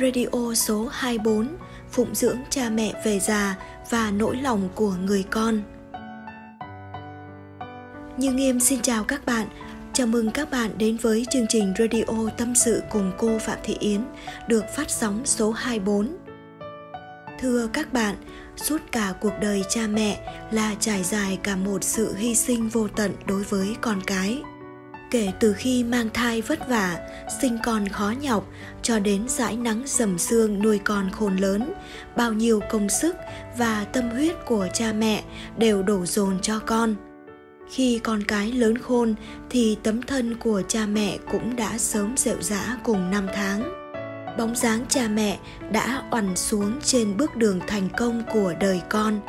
radio số 24, phụng dưỡng cha mẹ về già và nỗi lòng của người con. Như Nghiêm xin chào các bạn. Chào mừng các bạn đến với chương trình Radio Tâm sự cùng cô Phạm Thị Yến được phát sóng số 24. Thưa các bạn, suốt cả cuộc đời cha mẹ là trải dài cả một sự hy sinh vô tận đối với con cái. Kể từ khi mang thai vất vả, sinh con khó nhọc cho đến dãi nắng dầm sương nuôi con khôn lớn, bao nhiêu công sức và tâm huyết của cha mẹ đều đổ dồn cho con. Khi con cái lớn khôn thì tấm thân của cha mẹ cũng đã sớm rệu rã cùng năm tháng. Bóng dáng cha mẹ đã oằn xuống trên bước đường thành công của đời con.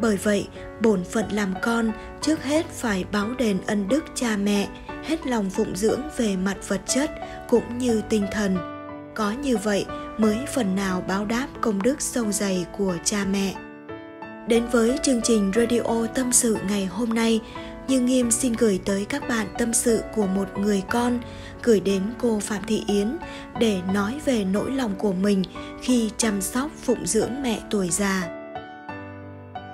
Bởi vậy, bổn phận làm con trước hết phải báo đền ân đức cha mẹ, hết lòng phụng dưỡng về mặt vật chất cũng như tinh thần. Có như vậy mới phần nào báo đáp công đức sâu dày của cha mẹ. Đến với chương trình Radio Tâm sự ngày hôm nay, Như Nghiêm xin gửi tới các bạn tâm sự của một người con gửi đến cô Phạm Thị Yến để nói về nỗi lòng của mình khi chăm sóc phụng dưỡng mẹ tuổi già.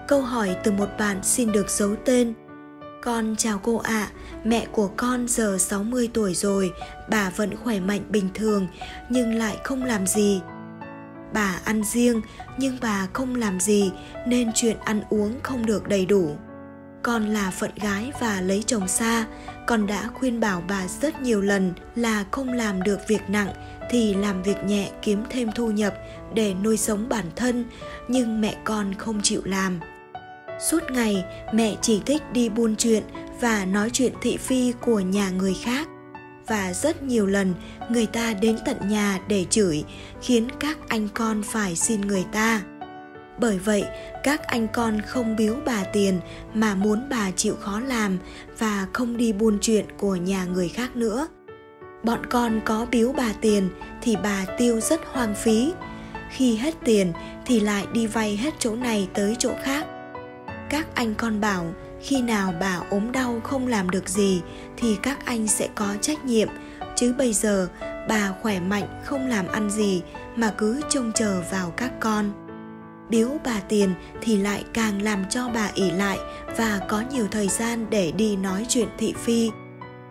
Câu hỏi từ một bạn xin được giấu tên. Con chào cô ạ, mẹ của con giờ 60 tuổi rồi, bà vẫn khỏe mạnh bình thường nhưng lại không làm gì. Bà ăn riêng nhưng bà không làm gì nên chuyện ăn uống không được đầy đủ. Con là phận gái và lấy chồng xa, con đã khuyên bảo bà rất nhiều lần là không làm được việc nặng thì làm việc nhẹ kiếm thêm thu nhập để nuôi sống bản thân, nhưng mẹ con không chịu làm. Suốt ngày mẹ chỉ thích đi buôn chuyện và nói chuyện thị phi của nhà người khác. Và rất nhiều lần người ta đến tận nhà để chửi, khiến các anh con phải xin người ta. Bởi vậy, các anh con không biếu bà tiền mà muốn bà chịu khó làm và không đi buôn chuyện của nhà người khác nữa. Bọn con có biếu bà tiền thì bà tiêu rất hoang phí. Khi hết tiền thì lại đi vay hết chỗ này tới chỗ khác. Các anh con bảo, khi nào bà ốm đau không làm được gì thì các anh sẽ có trách nhiệm, chứ bây giờ bà khỏe mạnh không làm ăn gì mà cứ trông chờ vào các con. Biếu bà tiền thì lại càng làm cho bà ỷ lại và có nhiều thời gian để đi nói chuyện thị phi.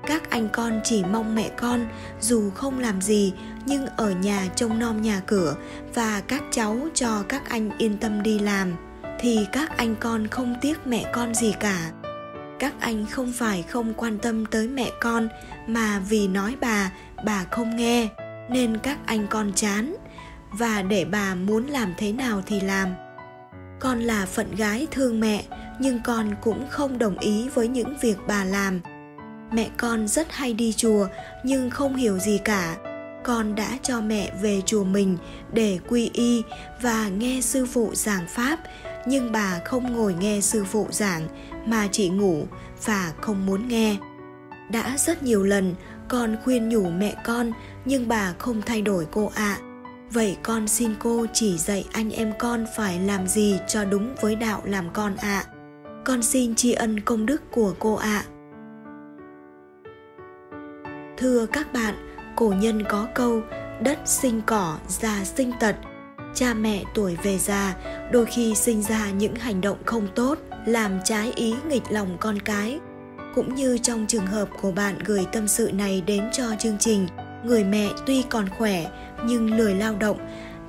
Các anh con chỉ mong mẹ con dù không làm gì nhưng ở nhà trông nom nhà cửa và các cháu cho các anh yên tâm đi làm. Thì các anh con không tiếc mẹ con gì cả. Các anh không phải không quan tâm tới mẹ con mà vì nói bà không nghe nên các anh con chán và để bà muốn làm thế nào thì làm. Con là phận gái thương mẹ nhưng con cũng không đồng ý với những việc bà làm. Mẹ con rất hay đi chùa nhưng không hiểu gì cả. Con đã cho mẹ về chùa mình để quy y và nghe sư phụ giảng pháp, nhưng bà không ngồi nghe sư phụ giảng mà chỉ ngủ và không muốn nghe. Đã rất nhiều lần con khuyên nhủ mẹ con nhưng bà không thay đổi cô ạ. Vậy con xin cô chỉ dạy anh em con phải làm gì cho đúng với đạo làm con ạ. Con xin tri ân công đức của cô ạ. Thưa các bạn, cổ nhân có câu đất sinh cỏ, già sinh tật. Cha mẹ tuổi về già đôi khi sinh ra những hành động không tốt, làm trái ý nghịch lòng con cái. Cũng như trong trường hợp của bạn gửi tâm sự này đến cho chương trình, người mẹ tuy còn khỏe nhưng lười lao động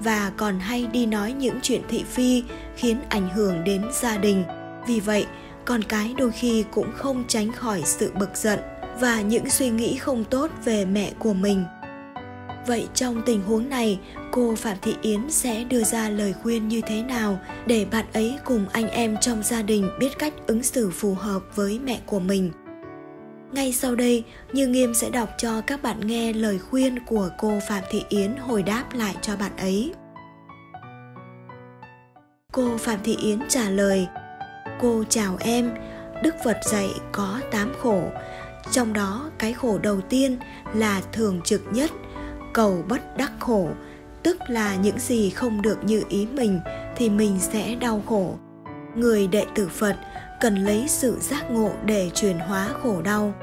và còn hay đi nói những chuyện thị phi khiến ảnh hưởng đến gia đình. Vì vậy, con cái đôi khi cũng không tránh khỏi sự bực giận và những suy nghĩ không tốt về mẹ của mình. Vậy trong tình huống này, cô Phạm Thị Yến sẽ đưa ra lời khuyên như thế nào để bạn ấy cùng anh em trong gia đình biết cách ứng xử phù hợp với mẹ của mình? Ngay sau đây, Như Nghiêm sẽ đọc cho các bạn nghe lời khuyên của cô Phạm Thị Yến hồi đáp lại cho bạn ấy. Cô Phạm Thị Yến trả lời: Cô chào em, Đức Phật dạy có 8 khổ. Trong đó, cái khổ đầu tiên là thường trực nhất, cầu bất đắc khổ, tức là những gì không được như ý mình thì mình sẽ đau khổ. Người đệ tử Phật cần lấy sự giác ngộ để chuyển hóa khổ đau.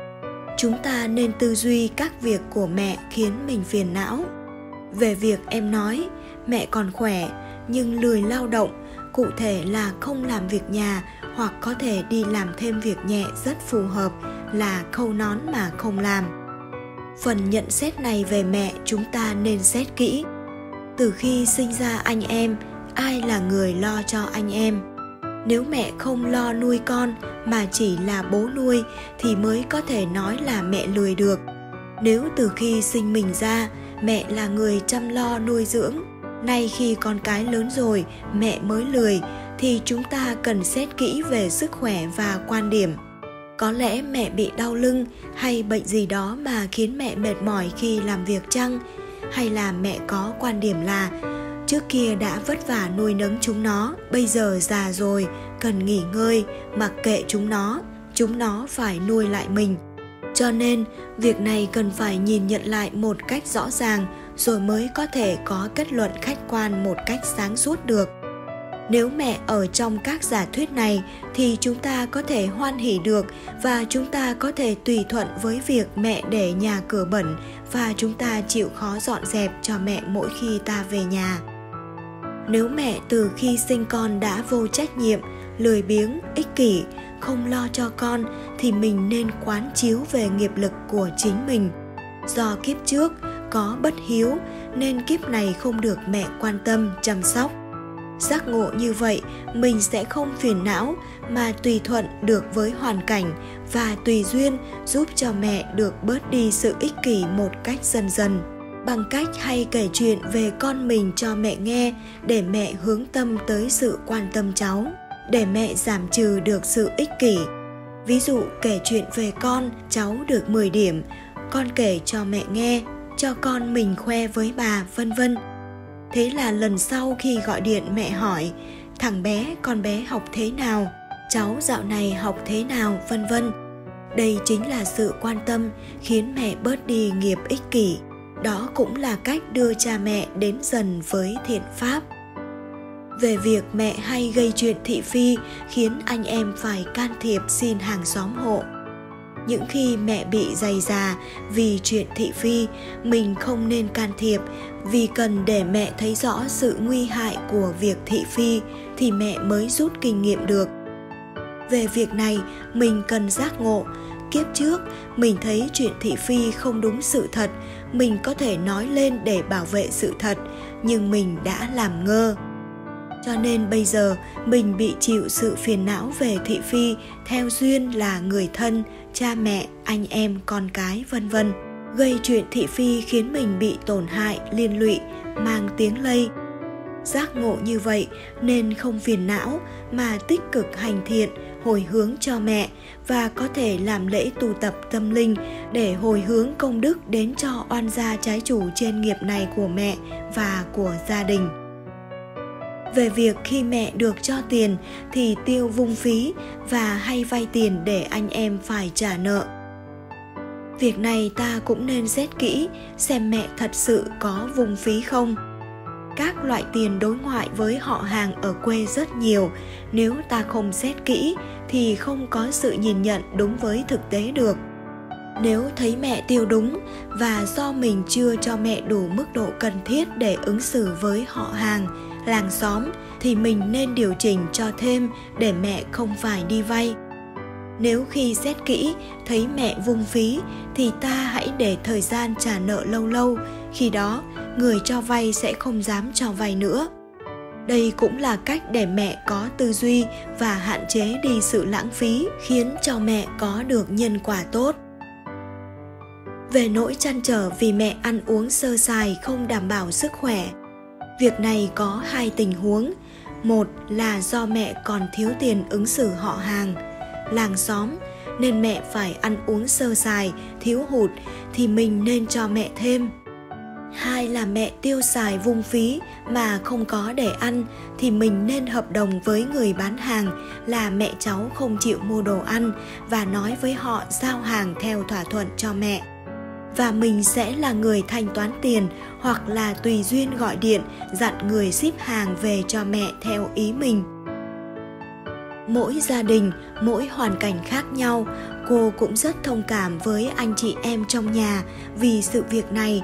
Chúng ta nên tư duy các việc của mẹ khiến mình phiền não. Về việc em nói mẹ còn khỏe nhưng lười lao động, cụ thể là không làm việc nhà hoặc có thể đi làm thêm việc nhẹ rất phù hợp là khâu nón mà không làm. Phần nhận xét này về mẹ chúng ta nên xét kỹ. Từ khi sinh ra anh em, ai là người lo cho anh em? Nếu mẹ không lo nuôi con mà chỉ là bố nuôi thì mới có thể nói là mẹ lười được. Nếu từ khi sinh mình ra, mẹ là người chăm lo nuôi dưỡng, nay khi con cái lớn rồi mẹ mới lười, thì chúng ta cần xét kỹ về sức khỏe và quan điểm. Có lẽ mẹ bị đau lưng hay bệnh gì đó mà khiến mẹ mệt mỏi khi làm việc chăng? Hay là mẹ có quan điểm là trước kia đã vất vả nuôi nấng chúng nó, bây giờ già rồi, cần nghỉ ngơi, mặc kệ chúng nó phải nuôi lại mình. Cho nên, việc này cần phải nhìn nhận lại một cách rõ ràng rồi mới có thể có kết luận khách quan một cách sáng suốt được. Nếu mẹ ở trong các giả thuyết này thì chúng ta có thể hoan hỉ được và chúng ta có thể tùy thuận với việc mẹ để nhà cửa bẩn và chúng ta chịu khó dọn dẹp cho mẹ mỗi khi ta về nhà. Nếu mẹ từ khi sinh con đã vô trách nhiệm, lười biếng, ích kỷ, không lo cho con thì mình nên quán chiếu về nghiệp lực của chính mình. Do kiếp trước có bất hiếu nên kiếp này không được mẹ quan tâm, chăm sóc. Giác ngộ như vậy, mình sẽ không phiền não mà tùy thuận được với hoàn cảnh và tùy duyên, giúp cho mẹ được bớt đi sự ích kỷ một cách dần dần. Bằng cách hay kể chuyện về con mình cho mẹ nghe để mẹ hướng tâm tới sự quan tâm cháu, để mẹ giảm trừ được sự ích kỷ. Ví dụ kể chuyện về con, cháu được 10 điểm, con kể cho mẹ nghe, cho con mình khoe với bà, vân vân. Thế là lần sau khi gọi điện mẹ hỏi, thằng bé, con bé học thế nào? Cháu dạo này học thế nào? Vân vân. Đây chính là sự quan tâm khiến mẹ bớt đi nghiệp ích kỷ. Đó cũng là cách đưa cha mẹ đến dần với thiện pháp. Về việc mẹ hay gây chuyện thị phi khiến anh em phải can thiệp xin hàng xóm hộ. Những khi mẹ bị dày dà vì chuyện thị phi, mình không nên can thiệp vì cần để mẹ thấy rõ sự nguy hại của việc thị phi thì mẹ mới rút kinh nghiệm được. Về việc này, mình cần giác ngộ. Kiếp trước, mình thấy chuyện thị phi không đúng sự thật, mình có thể nói lên để bảo vệ sự thật, nhưng mình đã làm ngơ. Cho nên bây giờ mình bị chịu sự phiền não về thị phi theo duyên là người thân, cha mẹ, anh em, con cái, vân vân. Gây chuyện thị phi khiến mình bị tổn hại, liên lụy, mang tiếng lây. Giác ngộ như vậy nên không phiền não mà tích cực hành thiện, hồi hướng cho mẹ và có thể làm lễ tu tập tâm linh để hồi hướng công đức đến cho oan gia trái chủ trên nghiệp này của mẹ và của gia đình. Về việc khi mẹ được cho tiền thì tiêu vung phí và hay vay tiền để anh em phải trả nợ. Việc này ta cũng nên xét kỹ xem mẹ thật sự có vung phí không. Các loại tiền đối ngoại với họ hàng ở quê rất nhiều, nếu ta không xét kỹ thì không có sự nhìn nhận đúng với thực tế được. Nếu thấy mẹ tiêu đúng và do mình chưa cho mẹ đủ mức độ cần thiết để ứng xử với họ hàng, làng xóm thì mình nên điều chỉnh cho thêm để mẹ không phải đi vay. Nếu khi xét kỹ thấy mẹ vung phí thì ta hãy để thời gian trả nợ lâu lâu, khi đó người cho vay sẽ không dám cho vay nữa. Đây cũng là cách để mẹ có tư duy và hạn chế đi sự lãng phí, khiến cho mẹ có được nhân quả tốt. Về nỗi trăn trở vì mẹ ăn uống sơ sài không đảm bảo sức khỏe, việc này có hai tình huống. Một là do mẹ còn thiếu tiền ứng xử họ hàng, làng xóm nên mẹ phải ăn uống sơ sài, thiếu hụt thì mình nên cho mẹ thêm. Hai là mẹ tiêu xài vung phí mà không có để ăn thì mình nên hợp đồng với người bán hàng là mẹ cháu không chịu mua đồ ăn và nói với họ giao hàng theo thỏa thuận cho mẹ. Và mình sẽ là người thanh toán tiền hoặc là tùy duyên gọi điện dặn người ship hàng về cho mẹ theo ý mình. Mỗi gia đình, mỗi hoàn cảnh khác nhau, cô cũng rất thông cảm với anh chị em trong nhà vì sự việc này.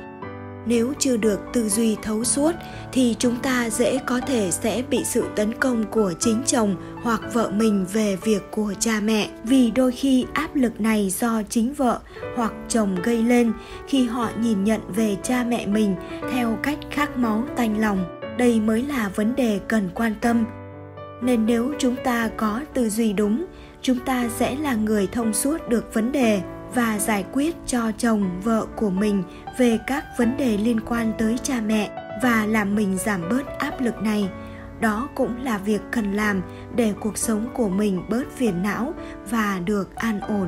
Nếu chưa được tư duy thấu suốt thì chúng ta dễ có thể sẽ bị sự tấn công của chính chồng hoặc vợ mình về việc của cha mẹ, vì đôi khi áp lực này do chính vợ hoặc chồng gây lên khi họ nhìn nhận về cha mẹ mình theo cách khác máu tanh lòng. Đây mới là vấn đề cần quan tâm. Nên nếu chúng ta có tư duy đúng, chúng ta sẽ là người thông suốt được vấn đề và giải quyết cho chồng, vợ của mình về các vấn đề liên quan tới cha mẹ và làm mình giảm bớt áp lực này. Đó cũng là việc cần làm để cuộc sống của mình bớt phiền não và được an ổn.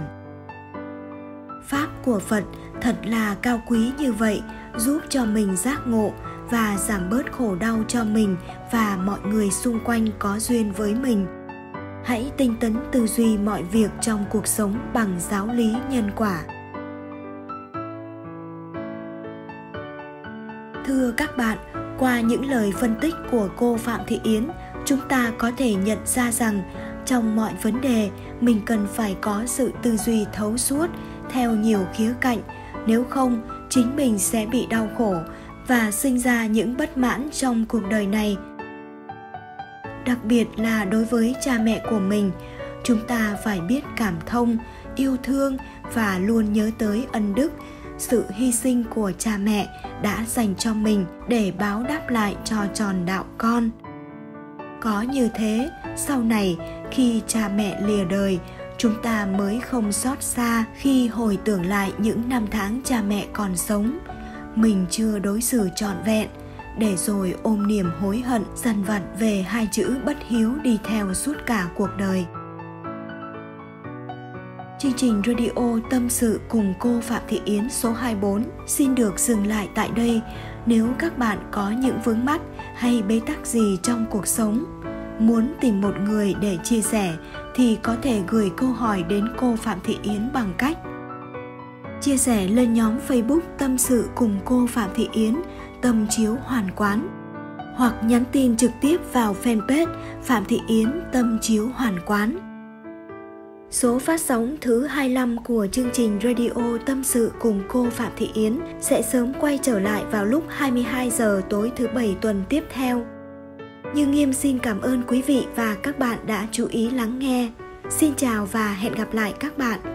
Pháp của Phật thật là cao quý như vậy, giúp cho mình giác ngộ và giảm bớt khổ đau cho mình và mọi người xung quanh có duyên với mình. Hãy tinh tấn tư duy mọi việc trong cuộc sống bằng giáo lý nhân quả. Thưa các bạn, qua những lời phân tích của cô Phạm Thị Yến, chúng ta có thể nhận ra rằng trong mọi vấn đề, mình cần phải có sự tư duy thấu suốt theo nhiều khía cạnh, nếu không, chính mình sẽ bị đau khổ và sinh ra những bất mãn trong cuộc đời này. Đặc biệt là đối với cha mẹ của mình, chúng ta phải biết cảm thông, yêu thương và luôn nhớ tới ân đức, sự hy sinh của cha mẹ đã dành cho mình để báo đáp lại cho tròn đạo con. Có như thế, sau này khi cha mẹ lìa đời, chúng ta mới không xót xa khi hồi tưởng lại những năm tháng cha mẹ còn sống. Mình chưa đối xử trọn vẹn, để rồi ôm niềm hối hận dằn vặt về hai chữ bất hiếu đi theo suốt cả cuộc đời. Chương trình Radio Tâm sự cùng cô Phạm Thị Yến số 24 xin được dừng lại tại đây. Nếu các bạn có những vướng mắc hay bế tắc gì trong cuộc sống, muốn tìm một người để chia sẻ thì có thể gửi câu hỏi đến cô Phạm Thị Yến bằng cách chia sẻ lên nhóm Facebook Tâm sự cùng cô Phạm Thị Yến, Tâm Chiếu Hoàn Quán, hoặc nhắn tin trực tiếp vào fanpage Phạm Thị Yến Tâm Chiếu Hoàn Quán. Số phát sóng thứ 25 của chương trình Radio Tâm sự cùng cô Phạm Thị Yến sẽ sớm quay trở lại vào lúc 22 giờ tối thứ 7 tuần tiếp theo. Như Nghiêm xin cảm ơn quý vị và các bạn đã chú ý lắng nghe. Xin chào và hẹn gặp lại các bạn.